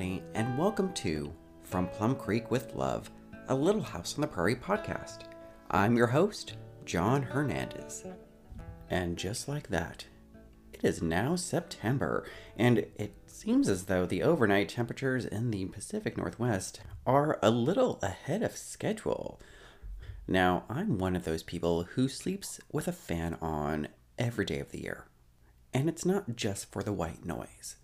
everybody, and welcome to From Plum Creek with Love, a Little House on the Prairie podcast. I'm your host, John Hernandez. And just like that, it is now September, and it seems as though the overnight temperatures in the Pacific Northwest are a little ahead of schedule. Now, I'm one of those people who sleeps with a fan on every day of the year. And it's not just for the white noise.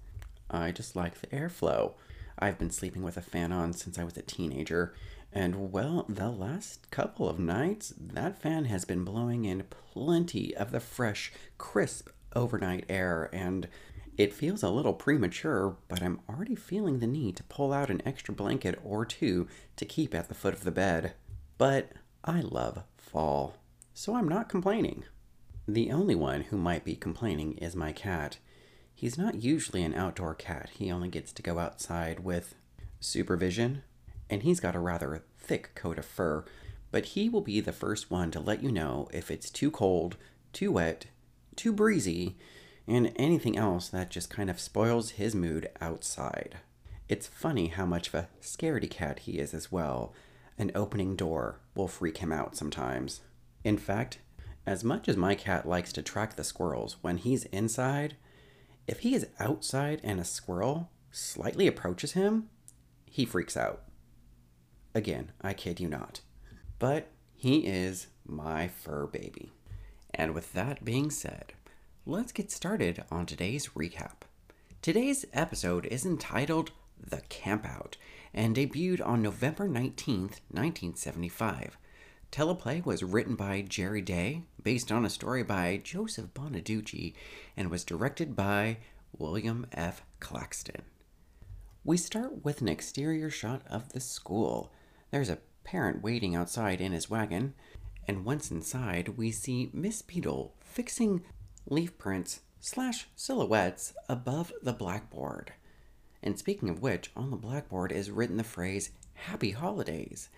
I just like the airflow. I've been sleeping with a fan on since I was a teenager, and well, the last couple of nights, that fan has been blowing in plenty of the fresh, crisp overnight air, and it feels a little premature, but I'm already feeling the need to pull out an extra blanket or two to keep at the foot of the bed. But I love fall, so I'm not complaining. The only one who might be complaining is my cat. He's not usually an outdoor cat. He only gets to go outside with supervision, and he's got a rather thick coat of fur, but he will be the first one to let you know if it's too cold, too wet, too breezy, and anything else that just kind of spoils his mood outside. It's funny how much of a scaredy cat he is as well. An opening door will freak him out sometimes. In fact, as much as my cat likes to track the squirrels when he's inside, if he is outside and a squirrel slightly approaches him, he freaks out. Again, I kid you not. But he is my fur baby. And with that being said, let's get started on today's recap. Today's episode is entitled The Campout and debuted on November 19th, 1975. Teleplay was written by Jerry Day, based on a story by Joseph Bonaducci, and was directed by William F. Claxton. We start with an exterior shot of the school. There's a parent waiting outside in his wagon, and once inside, we see Miss Beadle fixing leaf prints / silhouettes above the blackboard. And speaking of which, on the blackboard is written the phrase, Happy Holidays.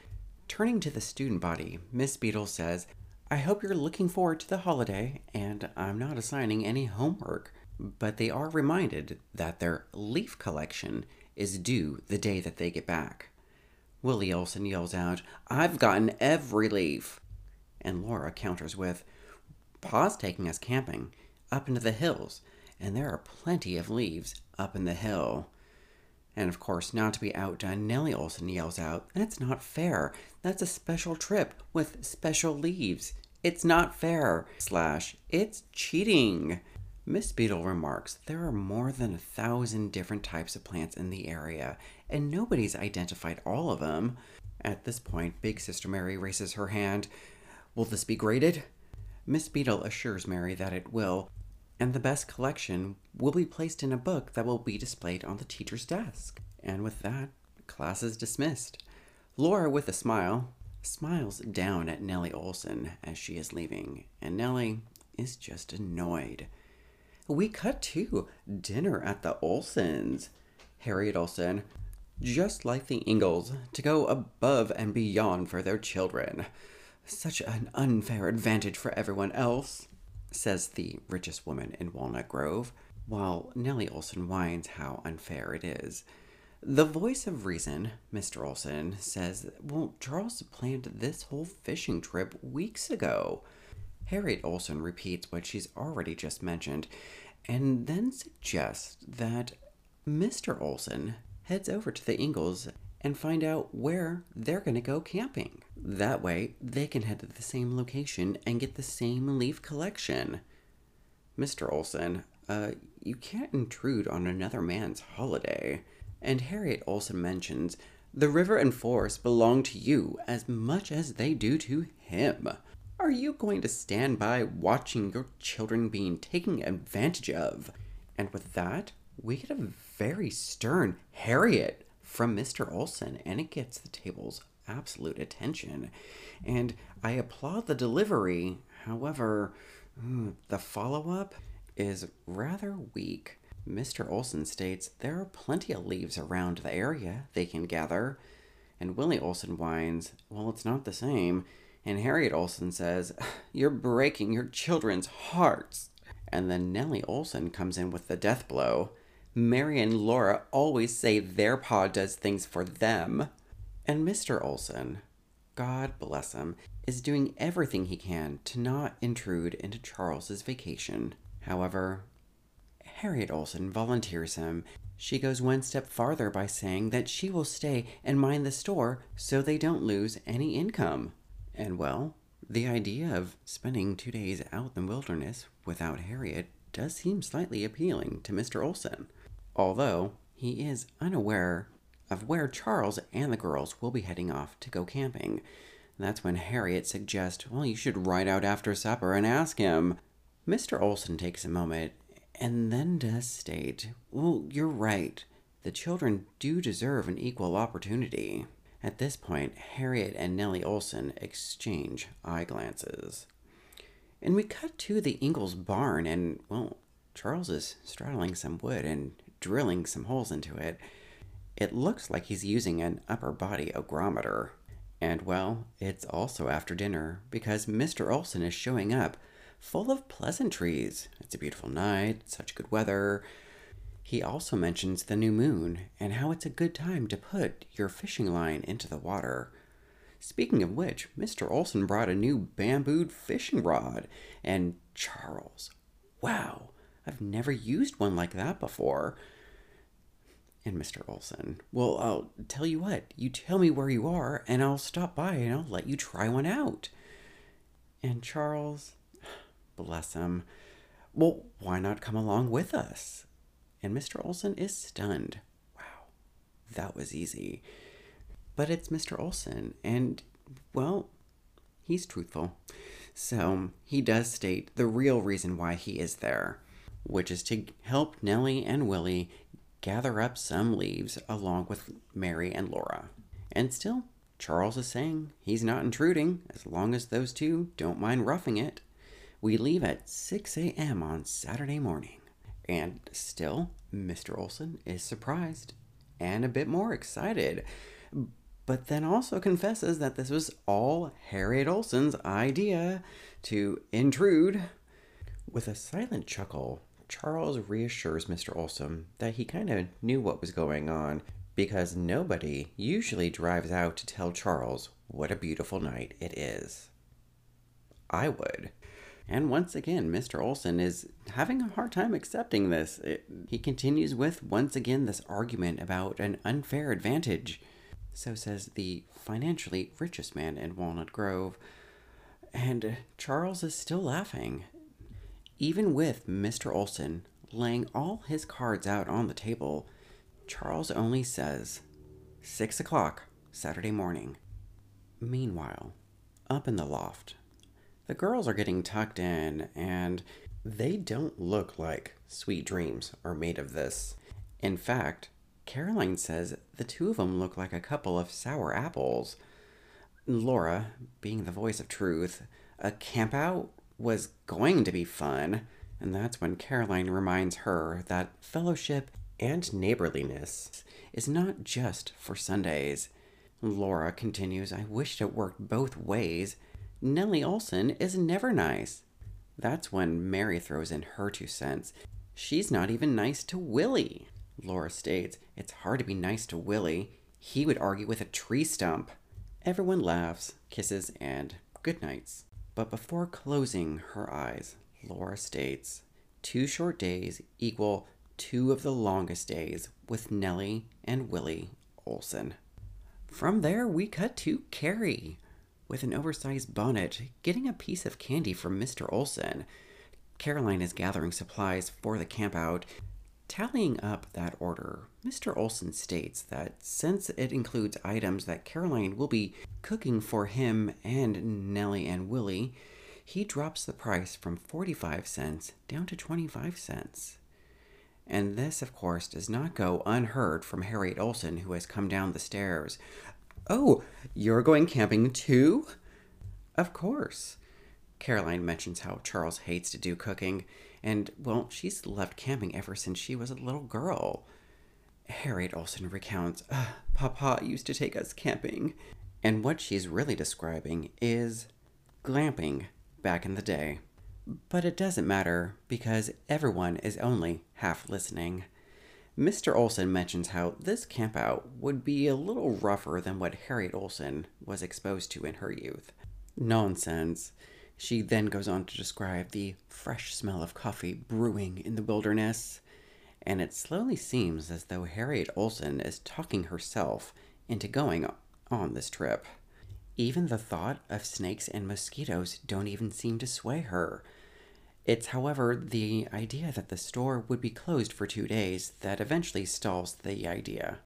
Turning to the student body, Miss Beadle says, I hope you're looking forward to the holiday, and I'm not assigning any homework, but they are reminded that their leaf collection is due the day that they get back. Willie Olsen yells out, I've gotten every leaf! And Laura counters with, Pa's taking us camping, up into the hills, and there are plenty of leaves up in the hill. And of course, not to be outdone, Nellie Olson yells out, That's not fair. That's a special trip with special leaves. It's not fair. / It's cheating. Miss Beadle remarks, There are more than 1,000 different types of plants in the area, and nobody's identified all of them. At this point, Big Sister Mary raises her hand. Will this be graded? Miss Beadle assures Mary that it will, and the best collection will be placed in a book that will be displayed on the teacher's desk. And with that, class is dismissed. Laura, with a smile, smiles down at Nellie Olson as she is leaving, and Nellie is just annoyed. We cut to dinner at the Olsons. Harriet Olson, just like the Ingalls, to go above and beyond for their children. Such an unfair advantage for everyone else, says the richest woman in Walnut Grove, while Nellie Olson whines how unfair it is. The voice of reason, Mr. Olson, says, Well, Charles planned this whole fishing trip weeks ago. Harriet Olson repeats what she's already just mentioned, and then suggests that Mr. Olson heads over to the Ingalls and find out where they're going to go camping. That way, they can head to the same location and get the same leaf collection. Mr. Olson, you can't intrude on another man's holiday. And Harriet Olson mentions, The river and forest belong to you as much as they do to him. Are you going to stand by watching your children being taken advantage of? And with that, we get a very stern Harriet from Mr. Olson, and it gets the table's absolute attention. And I applaud the delivery. However, the follow-up is rather weak. Mr. Olson states there are plenty of leaves around the area they can gather, and Willie Olson whines, Well, it's not the same. And Harriet Olson says, You're breaking your children's hearts. And then Nellie Olson comes in with the death blow. Mary and Laura always say their pa does things for them. And Mr. Olson, God bless him, is doing everything he can to not intrude into Charles's vacation. However, Harriet Olson volunteers him. She goes one step farther by saying that she will stay and mind the store so they don't lose any income. And well, the idea of spending 2 days out in the wilderness without Harriet does seem slightly appealing to Mr. Olson, although he is unaware of where Charles and the girls will be heading off to go camping. That's when Harriet suggests, well, you should ride out after supper and ask him. Mr. Olson takes a moment and then does state, well, you're right. The children do deserve an equal opportunity. At this point, Harriet and Nellie Olson exchange eye glances. And we cut to the Ingalls barn and, well, Charles is straddling some wood and drilling some holes into it. It looks like he's using an upper body ogrometer. And, well, it's also after dinner because Mr. Olson is showing up full of pleasantries. It's a beautiful night, such good weather. He also mentions the new moon and how it's a good time to put your fishing line into the water. Speaking of which, Mr. Olson brought a new bamboo fishing rod. And Charles, wow, I've never used one like that before. And Mr. Olson, well, I'll tell you what, you tell me where you are and I'll stop by and I'll let you try one out. And Charles, bless him, well, why not come along with us? And Mr. Olson is stunned. Wow, that was easy. But it's Mr. Olson, and, well, he's truthful. So he does state the real reason why he is there, which is to help Nellie and Willie gather up some leaves along with Mary and Laura. And still, Charles is saying he's not intruding as long as those two don't mind roughing it. We leave at 6 a.m. on Saturday morning. And still, Mr. Olson is surprised and a bit more excited, but then also confesses that this was all Harriet Olson's idea to intrude. With a silent chuckle, Charles reassures Mr. Olson that he kind of knew what was going on because nobody usually drives out to tell Charles what a beautiful night it is. I would. And once again, Mr. Olson is having a hard time accepting this. He continues with, once again, this argument about an unfair advantage. So says the financially richest man in Walnut Grove. And Charles is still laughing. Even with Mr. Olson laying all his cards out on the table, Charles only says, 6 o'clock, Saturday morning. Meanwhile, up in the loft, the girls are getting tucked in, and they don't look like sweet dreams are made of this. In fact, Caroline says the two of them look like a couple of sour apples. Laura, being the voice of truth, a campout was going to be fun, and that's when Caroline reminds her that fellowship and neighborliness is not just for Sundays. Laura continues, I wished it worked both ways. Nellie Olson is never nice. That's when Mary throws in her 2 cents. She's not even nice to Willie. Laura states, it's hard to be nice to Willie. He would argue with a tree stump. Everyone laughs, kisses, and good nights. But before closing her eyes, Laura states, 2 short days equal 2 of the longest days with Nellie and Willie Olson. From there, we cut to Carrie, with an oversized bonnet, getting a piece of candy from Mr. Olson. Caroline is gathering supplies for the campout. Tallying up that order, Mr. Olson states that since it includes items that Caroline will be cooking for him and Nellie and Willie, he drops the price from 45 cents down to 25 cents. And this, of course, does not go unheard from Harriet Olson, who has come down the stairs. Oh, you're going camping too? Of course. Caroline mentions how Charles hates to do cooking, and, well, she's loved camping ever since she was a little girl. Harriet Olson recounts, Papa used to take us camping. And what she's really describing is glamping back in the day. But it doesn't matter, because everyone is only half listening. Mr. Olson mentions how this campout would be a little rougher than what Harriet Olson was exposed to in her youth. Nonsense. She then goes on to describe the fresh smell of coffee brewing in the wilderness, and it slowly seems as though Harriet Olson is talking herself into going on this trip. Even the thought of snakes and mosquitoes don't even seem to sway her. It's, however, the idea that the store would be closed for 2 days that eventually stalls the idea.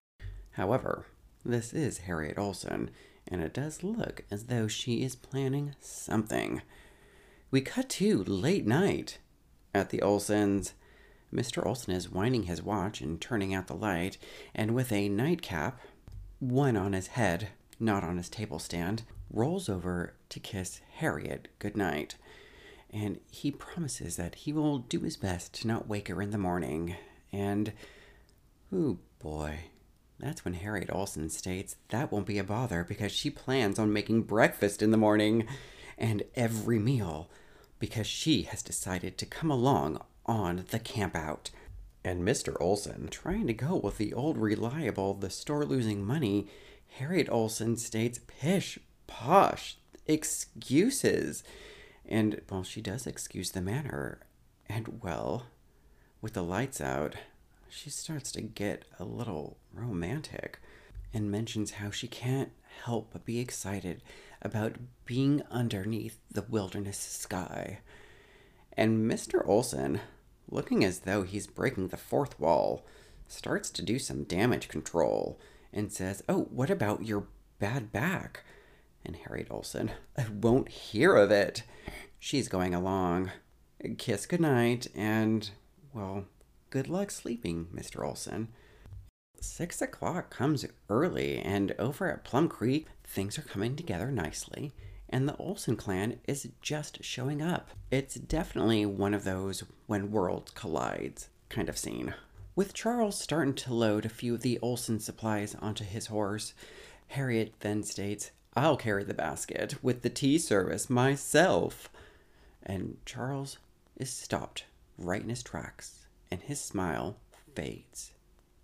However, this is Harriet Olson, and it does look as though she is planning something. We cut to late night at the Olsons. Mr. Olson is winding his watch and turning out the light, and with a nightcap, one on his head, not on his table stand, rolls over to kiss Harriet goodnight. And he promises that he will do his best to not wake her in the morning. And, oh boy, that's when Harriet Olson states that won't be a bother because she plans on making breakfast in the morning and every meal because she has decided to come along on the campout. And Mr. Olson, trying to go with the old reliable, the store losing money, Harriet Olson states, pish, posh, excuses. And, well, she does excuse the manner. And, well, with the lights out, she starts to get a little romantic and mentions how she can't help but be excited about being underneath the wilderness sky. And Mr. Olson, looking as though he's breaking the fourth wall, starts to do some damage control and says, oh, what about your bad back? And Harriet Olson, I won't hear of it. She's going along. Kiss goodnight, and, well, good luck sleeping, Mr. Olson. 6 o'clock comes early, and over at Plum Creek, things are coming together nicely, and the Olsen clan is just showing up. It's definitely one of those when worlds collide kind of scene. With Charles starting to load a few of the Olsen supplies onto his horse, Harriet then states, I'll carry the basket with the tea service myself. And Charles is stopped right in his tracks, and his smile fades.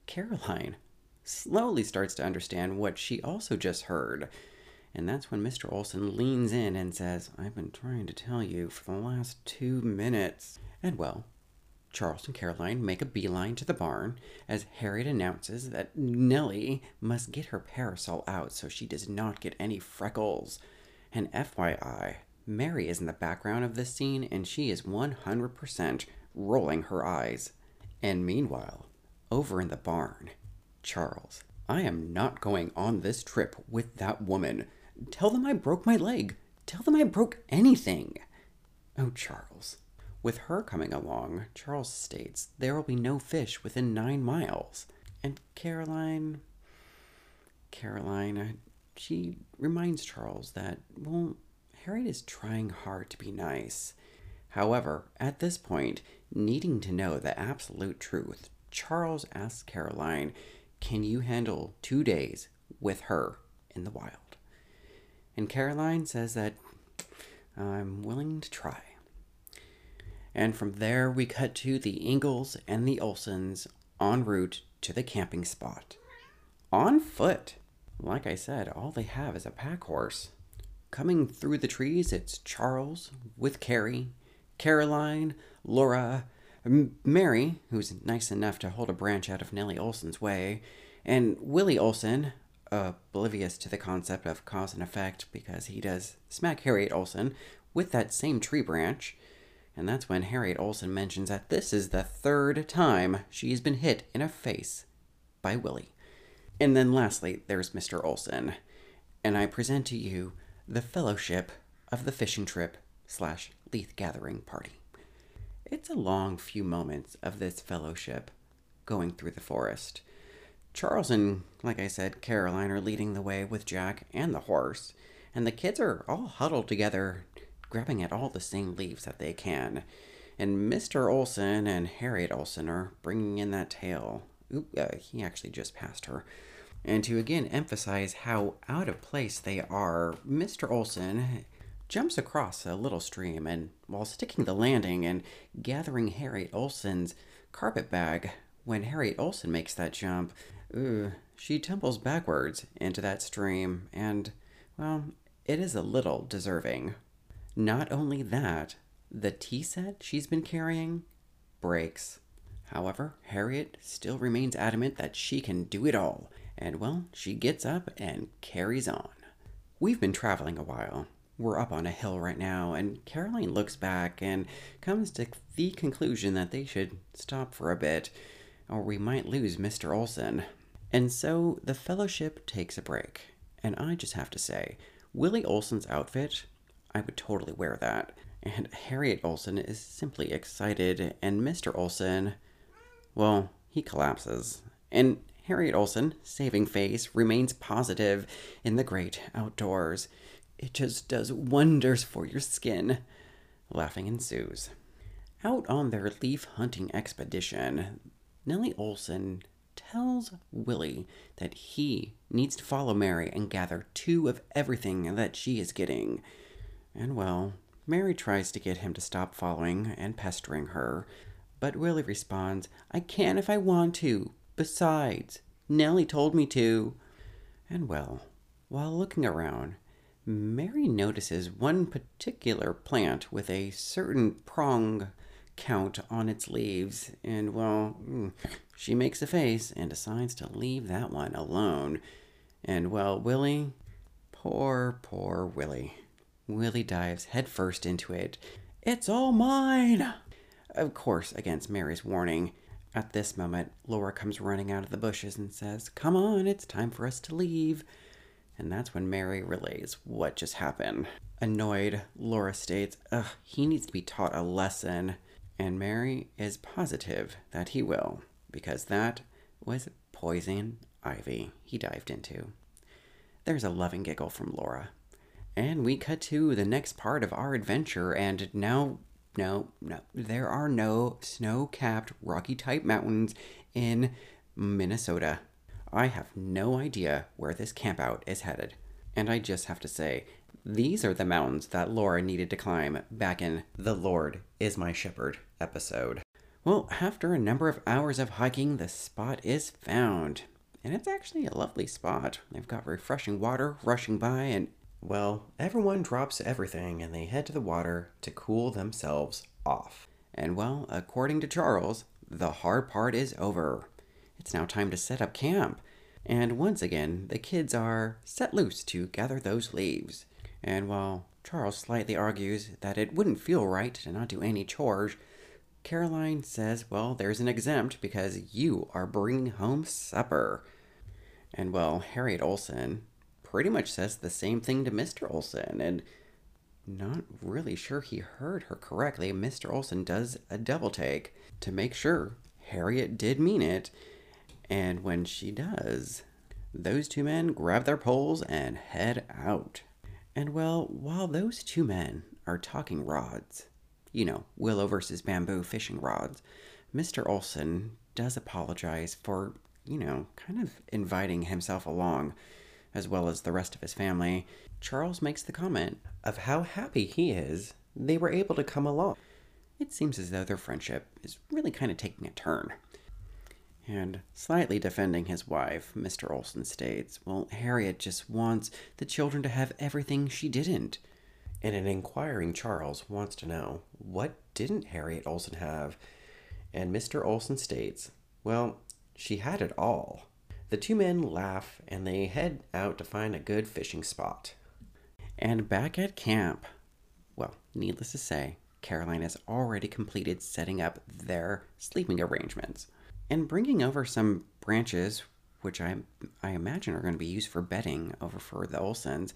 Caroline slowly starts to understand what she also just heard. And that's when Mr. Olson leans in and says, I've been trying to tell you for the last 2 minutes. And well, Charles and Caroline make a beeline to the barn as Harriet announces that Nellie must get her parasol out so she does not get any freckles. And FYI, Mary is in the background of this scene and she is 100% rolling her eyes. And meanwhile, over in the barn, Charles, I am not going on this trip with that woman. Tell them I broke my leg. Tell them I broke anything. Oh, Charles. With her coming along, Charles states there will be no fish within 9 miles. And Caroline, she reminds Charles that, well, Harriet is trying hard to be nice. However, at this point, needing to know the absolute truth, Charles asks Caroline, can you handle 2 days with her in the wild? And Caroline says that I'm willing to try. And from there, we cut to the Ingalls and the Olsons en route to the camping spot. On foot. Like I said, all they have is a pack horse. Coming through the trees, it's Charles with Carrie, Caroline, Laura, Mary, who's nice enough to hold a branch out of Nellie Olson's way, and Willie Olsen, oblivious to the concept of cause and effect because he does smack Harriet Olson with that same tree branch. And that's when Harriet Olson mentions that this is the third time she's been hit in the face by Willie. And then lastly, there's Mr. Olson. And I present to you the fellowship of the fishing trip / leaf gathering party. It's a long few moments of this fellowship going through the forest. Charles and, like I said, Caroline are leading the way with Jack and the horse. And the kids are all huddled together, grabbing at all the same leaves that they can. And Mr. Olson and Harriet Olson are bringing in that tail. He actually just passed her. And to again emphasize how out of place they are, Mr. Olson jumps across a little stream and, while sticking the landing and gathering Harriet Olson's carpet bag, When Harriet Olson makes that jump, she tumbles backwards into that stream, and, well, it is a little deserving. Not only that, the tea set she's been carrying breaks. However, Harriet still remains adamant that she can do it all, and, well, she gets up and carries on. We've been traveling a while. We're up on a hill right now, and Caroline looks back and comes to the conclusion that they should stop for a bit, or we might lose Mr. Olson. And so the fellowship takes a break. And I just have to say, Willie Olsen's outfit, I would totally wear that. And Harriet Olson is simply excited, and Mr. Olson, well, he collapses. And Harriet Olson, saving face, remains positive in the great outdoors. It just does wonders for your skin. Laughing ensues. Out on their leaf-hunting expedition, Nellie Olson tells Willie that he needs to follow Mary and gather 2 of everything that she is getting. And, well, Mary tries to get him to stop following and pestering her, but Willie responds, "I can if I want to. Besides, Nellie told me to." And, well, while looking around, Mary notices one particular plant with a certain prong count on its leaves, and, well, she makes a face and decides to leave that one alone. And, well, Willie, poor Willie. Willie dives headfirst into it. "It's all mine!" Of course, against Mary's warning. At this moment, Laura comes running out of the bushes and says, "Come on, it's time for us to leave." And that's when Mary relays what just happened. Annoyed, Laura states, "Ugh, he needs to be taught a lesson." And Mary is positive that he will, because that was poison ivy he dived into. There's a loving giggle from Laura. And we cut to the next part of our adventure, and now, no, there are no snow-capped rocky-type mountains in Minnesota. I have no idea where this campout is headed. And I just have to say, these are the mountains that Laura needed to climb back in The Lord Is My Shepherd episode. Well, after a number of hours of hiking, the spot is found. And it's actually a lovely spot. They've got refreshing water rushing by, and, well, everyone drops everything and they head to the water to cool themselves off. And, well, according to Charles, the hard part is over. It's now time to set up camp. And once again, the kids are set loose to gather those leaves. And while Charles slightly argues that it wouldn't feel right to not do any chores, Caroline says, well, there's an exempt because you are bringing home supper. And, well, Harriet Olson pretty much says the same thing to Mr. Olson, and not really sure he heard her correctly. Mr. Olson does a double take to make sure Harriet did mean it. And when she does, those 2 men grab their poles and head out. And, well, while those 2 men are talking rods, you know, willow versus bamboo fishing rods, Mr. Olson does apologize for, you know, kind of inviting himself along, as well as the rest of his family. Charles makes the comment of how happy he is they were able to come along. It seems as though their friendship is really kind of taking a turn. And slightly defending his wife, Mr. Olson states, well, Harriet just wants the children to have everything she didn't. And an inquiring Charles wants to know, what didn't Harriet Olson have? And Mr. Olson states, well, she had it all. The 2 men laugh and they head out to find a good fishing spot. And back at camp, well, needless to say, Caroline has already completed setting up their sleeping arrangements. And bringing over some branches, which I imagine are going to be used for bedding over for the Olsons,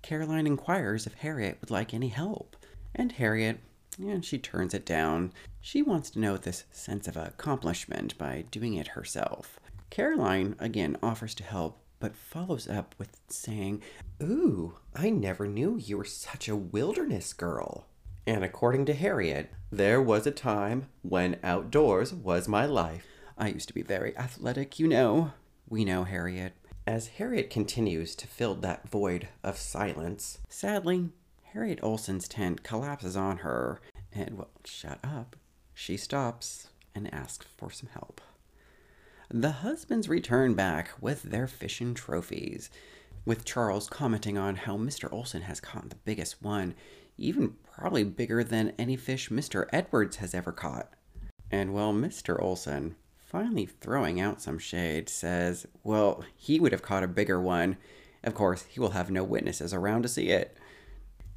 Caroline inquires if Harriet would like any help. And Harriet, she turns it down. She wants to know this sense of accomplishment by doing it herself. Caroline, again, offers to help, but follows up with saying, "Ooh, I never knew you were such a wilderness girl." And according to Harriet, there was a time when outdoors was my life. I used to be very athletic, you know. We know, Harriet. As Harriet continues to fill that void of silence, sadly, Harriet Olson's tent collapses on her, and, well, shut up. She stops and asks for some help. the husbands return back with their fishing trophies, with Charles commenting on how Mr. Olson has caught the biggest one, even probably bigger than any fish Mr. Edwards has ever caught. And while Mr. Olson, finally throwing out some shade, says, well, he would have caught a bigger one. Of course, he will have no witnesses around to see it.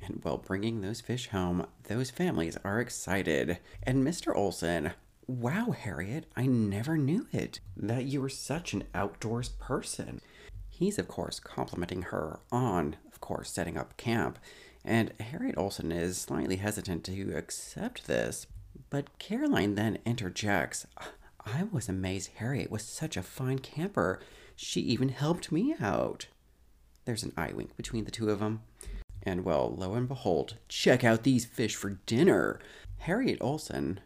And while bringing those fish home, those families are excited. And Mr. Olson, wow, Harriet, I never knew it, that you were such an outdoors person. He's, of course, complimenting her on, of course, setting up camp. And Harriet Olson is slightly hesitant to accept this. But Caroline then interjects, I was amazed Harriet was such a fine camper. She even helped me out. There's an eye wink between the two of them. And well, lo and behold, check out these fish for dinner. Harriet Olson,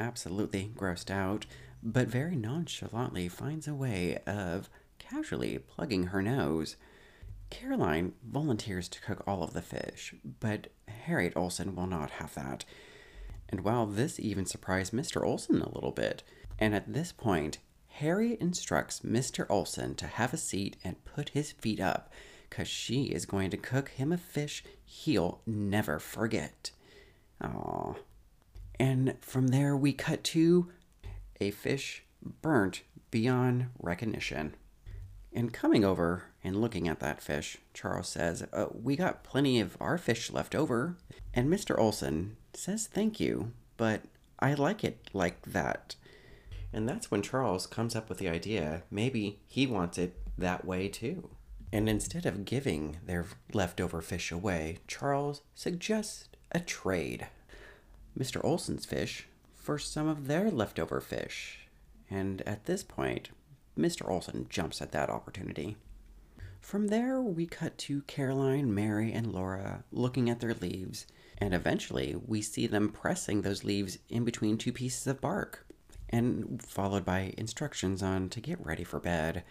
absolutely grossed out, but very nonchalantly finds a way of casually plugging her nose. Caroline volunteers to cook all of the fish, but Harriet Olson will not have that. And while this even surprised Mr. Olson a little bit, and at this point, Harriet instructs Mr. Olson to have a seat and put his feet up, because she is going to cook him a fish he'll never forget. Aww. And from there we cut to a fish burnt beyond recognition. And coming over and looking at that fish, Charles says, we got plenty of our fish left over. And Mr. Olson says thank you, but I like it like that. And that's when Charles comes up with the idea, maybe he wants it that way too. And instead of giving their leftover fish away, Charles suggests a trade. Mr. Olson's fish for some of their leftover fish. And at this point, Mr. Olson jumps at that opportunity. From there, we cut to Caroline, Mary, and Laura looking at their leaves, and eventually we see them pressing those leaves in between two pieces of bark, and followed by instructions on to get ready for bed.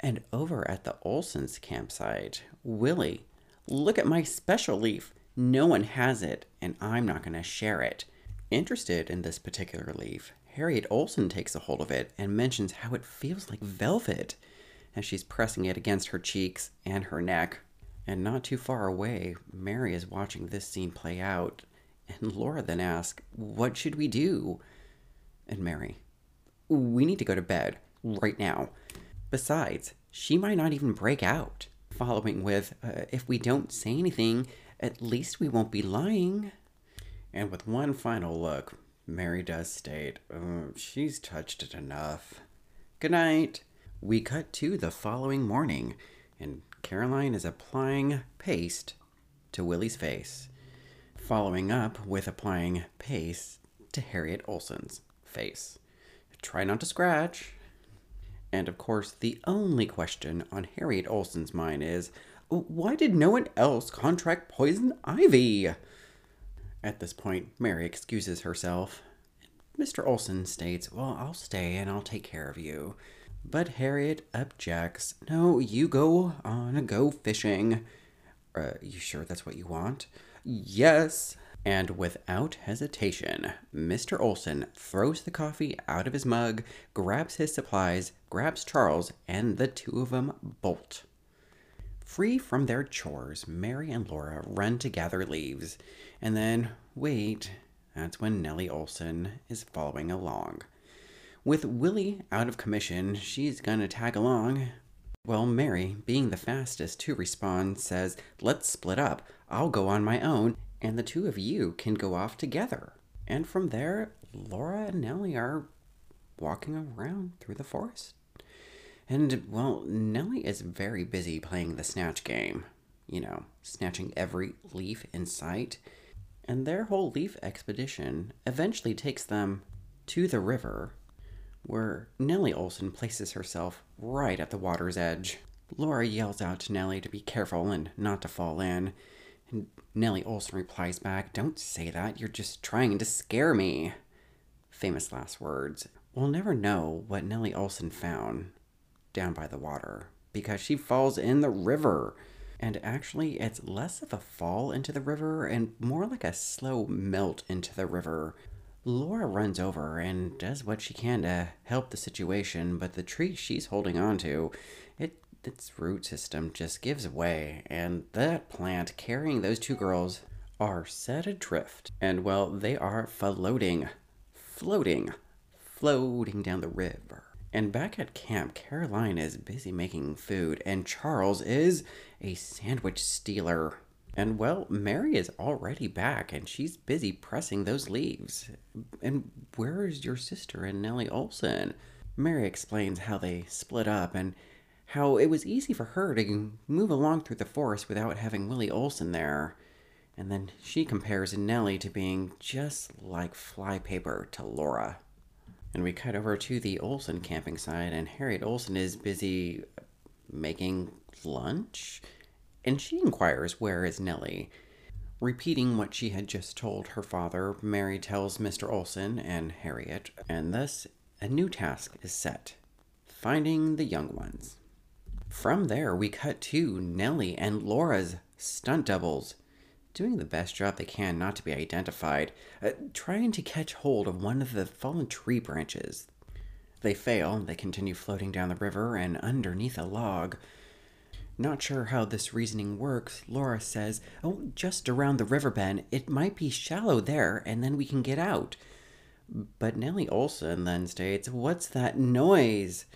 And over at the Olson's campsite, Willie, look at my special leaf. No one has it, and I'm not going to share it. Interested in this particular leaf, Harriet Olson takes a hold of it and mentions how it feels like velvet as she's pressing it against her cheeks and her neck. And not too far away, Mary is watching this scene play out, and Laura then asks, what should we do? And Mary, we need to go to bed right now. Besides, she might not even break out. Following with, if we don't say anything, at least we won't be lying. And with one final look, Mary does state, she's touched it enough. Good night. We cut to the following morning, and Caroline is applying paste to Willie's face, following up with applying paste to Harriet Olson's face. Try not to scratch. And of course, the only question on Harriet Olson's mind is, why did no one else contract poison ivy? At this point, Mary excuses herself. Mr. Olson states, well, I'll stay and I'll take care of you. But Harriet objects, no, you go on a go fishing. You sure that's what you want? Yes. And without hesitation, Mr. Olson throws the coffee out of his mug, grabs his supplies, grabs Charles, and the two of them bolt. Free from their chores, Mary and Laura run to gather leaves. And then, wait, that's when Nellie Olson is following along. With Willie out of commission, she's gonna tag along. Well, Mary, being the fastest to respond, says, let's split up. I'll go on my own, and the two of you can go off together. And from there, Laura and Nellie are walking around through the forest. And, well, Nellie is very busy playing the snatch game. You know, snatching every leaf in sight. And their whole leaf expedition eventually takes them to the river, where Nellie Olson places herself right at the water's edge. Laura yells out to Nellie to be careful and not to fall in. And Nellie Olson replies back, don't say that, you're just trying to scare me. Famous last words. We'll never know what Nellie Olson found down by the water, because she falls in the river. And actually, it's less of a fall into the river and more like a slow melt into the river. Laura runs over and does what she can to help the situation, but the tree she's holding on to, its root system just gives way, and that plant carrying those two girls are set adrift. And, well, they are floating down the river. And back at camp, Caroline is busy making food, and Charles is a sandwich stealer. And, well, Mary is already back, and she's busy pressing those leaves. And where is your sister and Nellie Olson? Mary explains how they split up and how it was easy for her to move along through the forest without having Willie Olsen there. And then she compares Nellie to being just like flypaper to Laura. And we cut over to the Olsen camping site, and Harriet Olson is busy making lunch. And she inquires, where is Nellie? Repeating what she had just told her father, Mary tells Mr. Olson and Harriet, and thus a new task is set, finding the young ones. From there, we cut to Nellie and Laura's stunt doubles, doing the best job they can not to be identified, trying to catch hold of one of the fallen tree branches. They fail, they continue floating down the river and underneath a log. Not sure how this reasoning works, Laura says, "Oh, just around the river bend, it might be shallow there, and then we can get out." But Nellie Olson then states, "What's that noise?"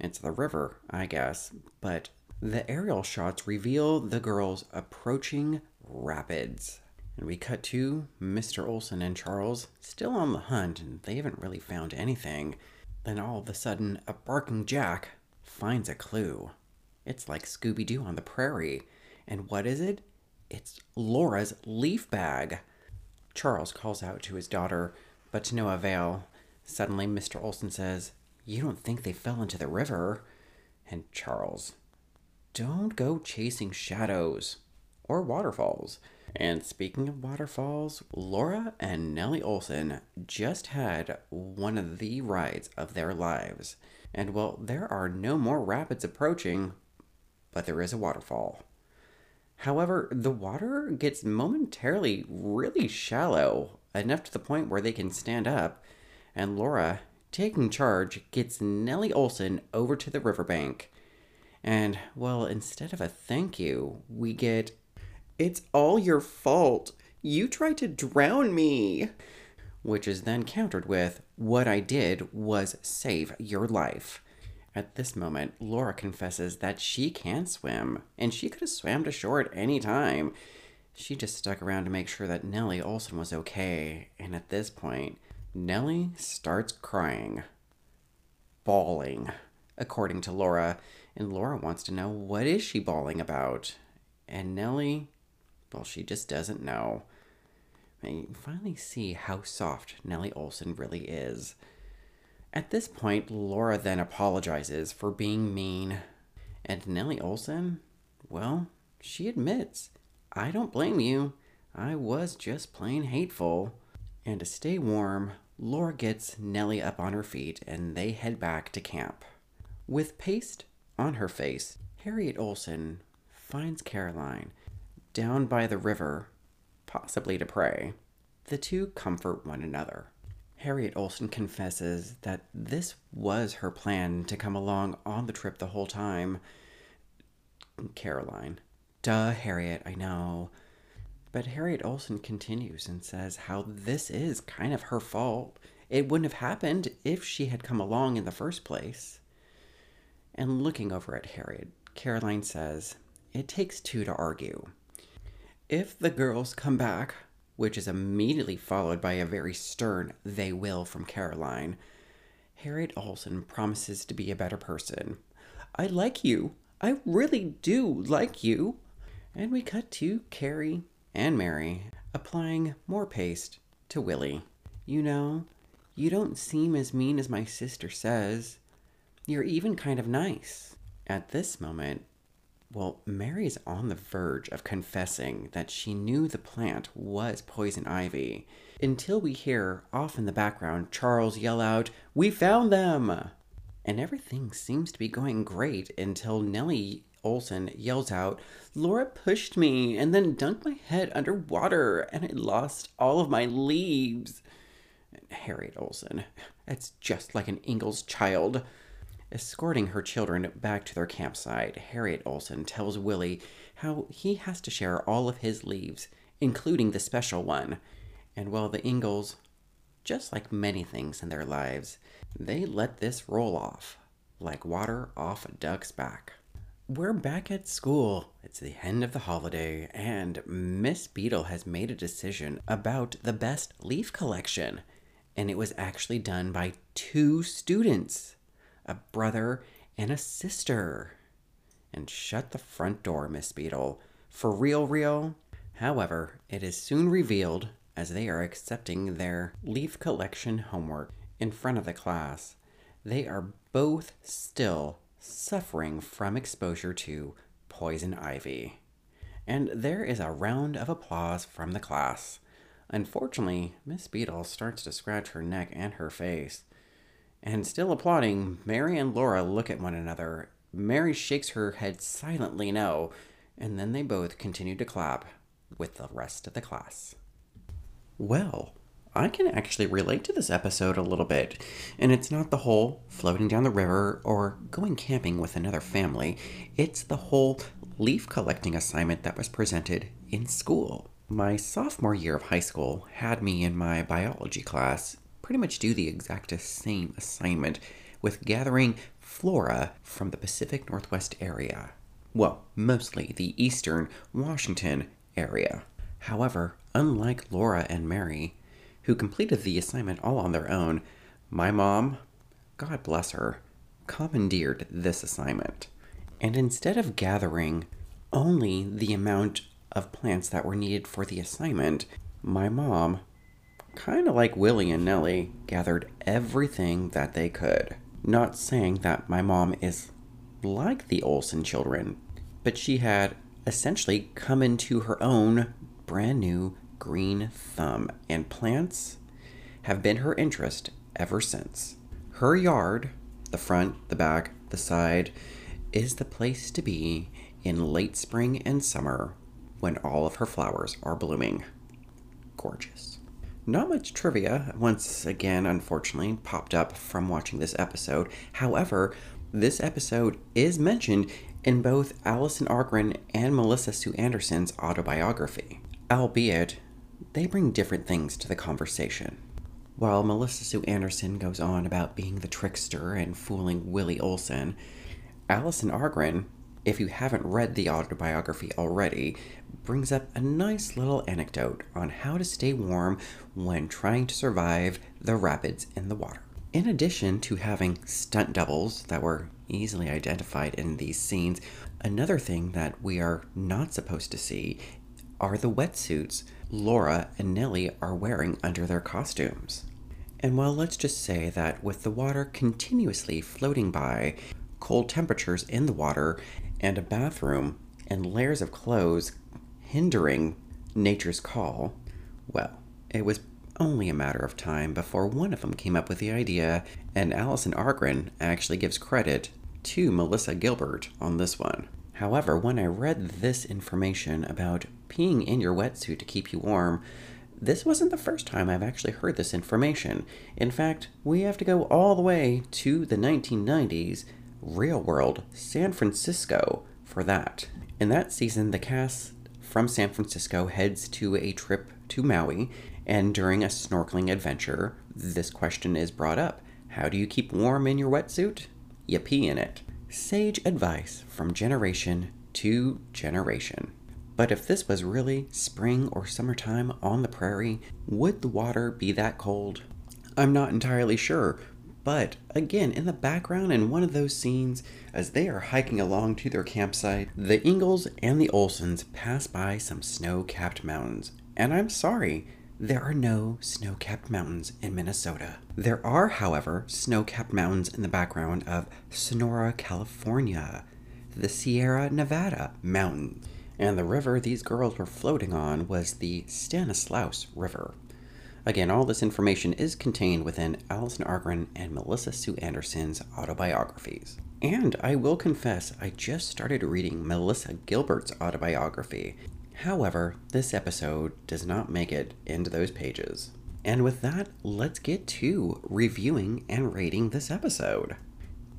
It's the river, I guess, but the aerial shots reveal the girls approaching rapids. And we cut to Mr. Olson and Charles, still on the hunt, and they haven't really found anything. Then all of a sudden, a barking Jack finds a clue. It's like Scooby-Doo on the prairie. And what is it? It's Laura's leaf bag. Charles calls out to his daughter, but to no avail. Suddenly, Mr. Olson says, "You don't think they fell into the river?" And Charles, "Don't go chasing shadows or waterfalls." And speaking of waterfalls, Laura and Nellie Olson just had one of the rides of their lives. And well, there are no more rapids approaching, but there is a waterfall. However, the water gets momentarily really shallow, enough to the point where they can stand up, and Laura, taking charge, gets Nellie Olson over to the riverbank. And, well, instead of a thank you, we get, "It's all your fault. You tried to drown me." Which is then countered with, "What I did was save your life." At this moment, Laura confesses that she can swim, and she could have swam to shore at any time. She just stuck around to make sure that Nellie Olson was okay, and at this point, Nellie starts crying, bawling, according to Laura, and Laura wants to know, what is she bawling about? And Nellie, well, she just doesn't know. And you can finally see how soft Nellie Olson really is. At this point, Laura then apologizes for being mean, and Nellie Olson, well, she admits, "I don't blame you. I was just plain hateful." And to stay warm, Laura gets Nellie up on her feet, and they head back to camp. With paste on her face, Harriet Olson finds Caroline down by the river, possibly to pray. The two comfort one another. Harriet Olson confesses that this was her plan to come along on the trip the whole time. Caroline, "Duh, Harriet, I know." But Harriet Olson continues and says how this is kind of her fault. It wouldn't have happened if she had come along in the first place. And looking over at Harriet, Caroline says, "It takes two to argue. If the girls come back," which is immediately followed by a very stern "they will" from Caroline, Harriet Olson promises to be a better person. "I like you. I really do like you." And we cut to Carrie and Mary applying more paste to Willie. "You know, you don't seem as mean as my sister says. You're even kind of nice." At this moment, well, Mary's on the verge of confessing that she knew the plant was poison ivy, until we hear, off in the background, Charles yell out, "We found them!" And everything seems to be going great until Nellie Olson yells out, "Laura pushed me and then dunked my head underwater, and I lost all of my leaves." Harriet Olson. It's just like an Ingalls child. Escorting her children back to their campsite, Harriet Olson tells Willie how he has to share all of his leaves, including the special one. And while the Ingalls, just like many things in their lives, they let this roll off, like water off a duck's back. We're back at school. It's the end of the holiday, and Miss Beadle has made a decision about the best leaf collection. And it was actually done by two students, a brother and a sister. And shut the front door, Miss Beadle. For real? However, it is soon revealed as they are accepting their leaf collection homework in front of the class. They are both still suffering from exposure to poison ivy. And there is a round of applause from the class. Unfortunately, Miss Beadle starts to scratch her neck and her face. And still applauding, Mary and Laura look at one another. Mary shakes her head silently no, and then they both continue to clap with the rest of the class. Well, I can actually relate to this episode a little bit, and it's not the whole floating down the river or going camping with another family. It's the whole leaf collecting assignment that was presented in school. My sophomore year of high school had me in my biology class pretty much do the exact same assignment with gathering flora from the Pacific Northwest area. Well, mostly the eastern Washington area. However, unlike Laura and Mary, who completed the assignment all on their own, my mom, God bless her, commandeered this assignment. And instead of gathering only the amount of plants that were needed for the assignment, my mom, kind of like Willie and Nellie, gathered everything that they could. Not saying that my mom is like the Olsen children, but she had essentially come into her own brand new green thumb, and plants have been her interest ever since. Her yard, the front, the back, the side, is the place to be in late spring and summer when all of her flowers are blooming. Gorgeous. Not much trivia, once again, unfortunately, popped up from watching this episode. However, this episode is mentioned in both Alison Arngrim and Melissa Sue Anderson's autobiography, albeit they bring different things to the conversation. While Melissa Sue Anderson goes on about being the trickster and fooling Willie Olsen, Alison Arngrim, if you haven't read the autobiography already, brings up a nice little anecdote on how to stay warm when trying to survive the rapids in the water. In addition to having stunt doubles that were easily identified in these scenes, another thing that we are not supposed to see are the wetsuits Laura and Nellie are wearing under their costumes. And well, let's just say that with the water continuously floating by, cold temperatures in the water, and a bathroom, and layers of clothes hindering nature's call, well, it was only a matter of time before one of them came up with the idea, and Alison Arngrim actually gives credit to Melissa Gilbert on this one. However, when I read this information about peeing in your wetsuit to keep you warm, this wasn't the first time I've actually heard this information. In fact, we have to go all the way to the 1990s, Real World San Francisco, for that. In that season, the cast from San Francisco heads to a trip to Maui, and during a snorkeling adventure, this question is brought up. How do you keep warm in your wetsuit? You pee in it. Sage advice from generation to generation. But if this was really spring or summertime on the prairie, would the water be that cold? I'm not entirely sure, but again, in the background in one of those scenes, as they are hiking along to their campsite, the Ingalls and the Olsons pass by some snow-capped mountains. And I'm sorry, there are no snow-capped mountains in Minnesota. There are, however, snow-capped mountains in the background of Sonora, California, the Sierra Nevada mountains, and the river these girls were floating on was the Stanislaus River. Again, all this information is contained within Alison Arngrim and Melissa Sue Anderson's autobiographies. And I will confess, I just started reading Melissa Gilbert's autobiography. However, this episode does not make it into those pages. And with that, let's get to reviewing and rating this episode.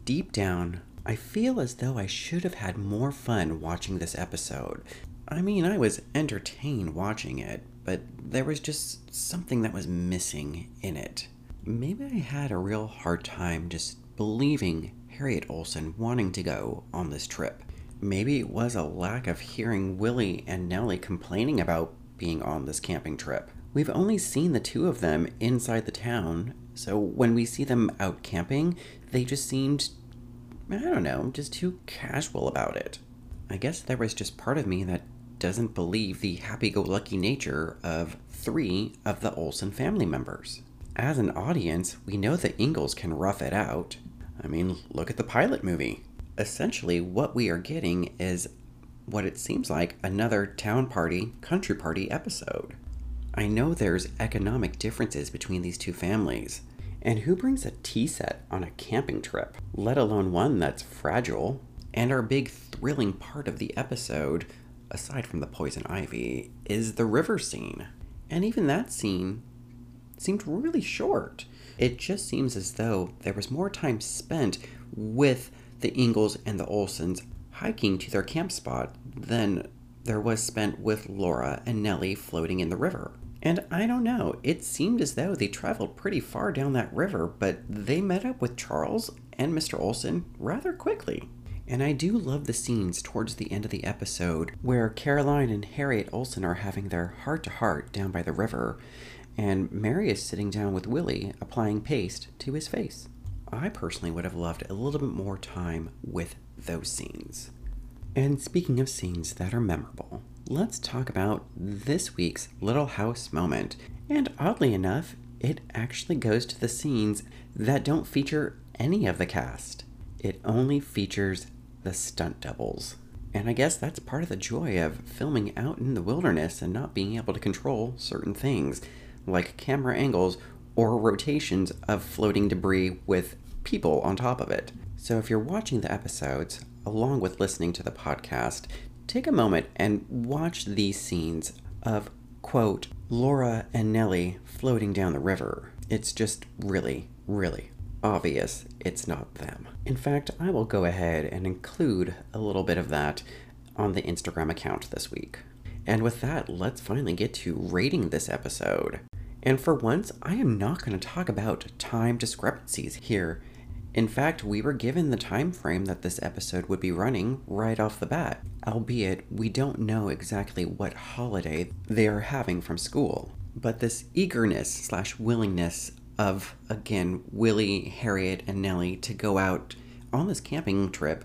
Deep down, I feel as though I should have had more fun watching this episode. I mean, I was entertained watching it, but there was just something that was missing in it. Maybe I had a real hard time just believing Harriet Olson wanting to go on this trip. Maybe it was a lack of hearing Willie and Nellie complaining about being on this camping trip. We've only seen the two of them inside the town, so when we see them out camping, they just seemed, I don't know, just too casual about it. I guess there was just part of me that doesn't believe the happy-go-lucky nature of three of the Olsen family members. As an audience, we know the Ingalls can rough it out. I mean, look at the pilot movie. Essentially, what we are getting is what it seems like another town party, country party episode. I know there's economic differences between these two families, and who brings a tea set on a camping trip, let alone one that's fragile? And our big thrilling part of the episode, aside from the poison ivy, is the river scene. And even that scene seemed really short. It just seems as though there was more time spent with the Ingalls and the Olsons hiking to their camp spot than there was spent with Laura and Nellie floating in the river. And I don't know, it seemed as though they traveled pretty far down that river, but they met up with Charles and Mr. Olson rather quickly. And I do love the scenes towards the end of the episode where Caroline and Harriet Olson are having their heart-to-heart down by the river, and Mary is sitting down with Willie applying paste to his face. I personally would have loved a little bit more time with those scenes. And speaking of scenes that are memorable, let's talk about this week's Little House moment. And oddly enough, it actually goes to the scenes that don't feature any of the cast. It only features the stunt doubles. And I guess that's part of the joy of filming out in the wilderness and not being able to control certain things, like camera angles or rotations of floating debris with people on top of it. So if you're watching the episodes, along with listening to the podcast, take a moment and watch these scenes of, quote, Laura and Nellie floating down the river. It's just really, really obvious it's not them. In fact, I will go ahead and include a little bit of that on the Instagram account this week. And with that, let's finally get to rating this episode. And for once, I am not going to talk about time discrepancies here. In fact, we were given the time frame that this episode would be running right off the bat, albeit we don't know exactly what holiday they are having from school. But this eagerness / willingness of, again, Willie, Harriet, and Nellie to go out on this camping trip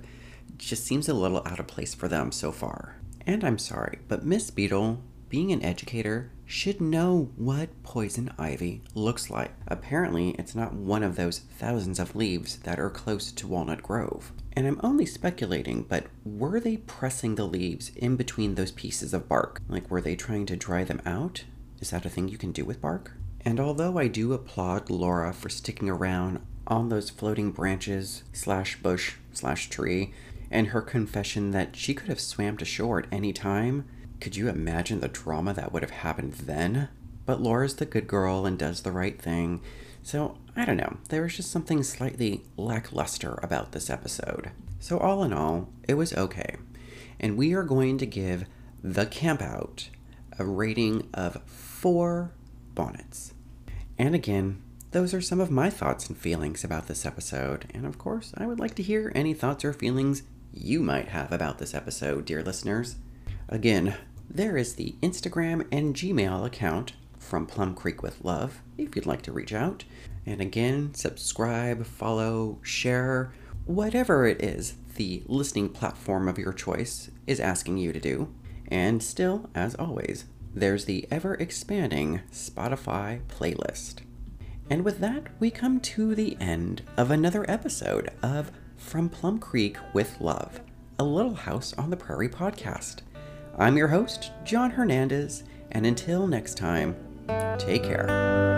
just seems a little out of place for them so far. And I'm sorry, but Miss Beadle, being an educator, should know what poison ivy looks like. Apparently, it's not one of those thousands of leaves that are close to Walnut Grove. And I'm only speculating, but were they pressing the leaves in between those pieces of bark? Like, were they trying to dry them out? Is that a thing you can do with bark? And although I do applaud Laura for sticking around on those floating branches / bush / tree, and her confession that she could have swam to shore at any time, could you imagine the drama that would have happened then? But Laura's the good girl and does the right thing, so I don't know, there was just something slightly lackluster about this episode. So all in all, it was okay, and we are going to give The Campout a rating of 4 bonnets. And again, those are some of my thoughts and feelings about this episode, and of course, I would like to hear any thoughts or feelings you might have about this episode, dear listeners. Again, there is the Instagram and Gmail account from Plum Creek with Love, if you'd like to reach out. And again, subscribe, follow, share, whatever it is the listening platform of your choice is asking you to do. And still, as always, there's the ever-expanding Spotify playlist. And with that, we come to the end of another episode of From Plum Creek with Love, a Little House on the Prairie podcast. I'm your host, John Hernandez, and until next time, take care.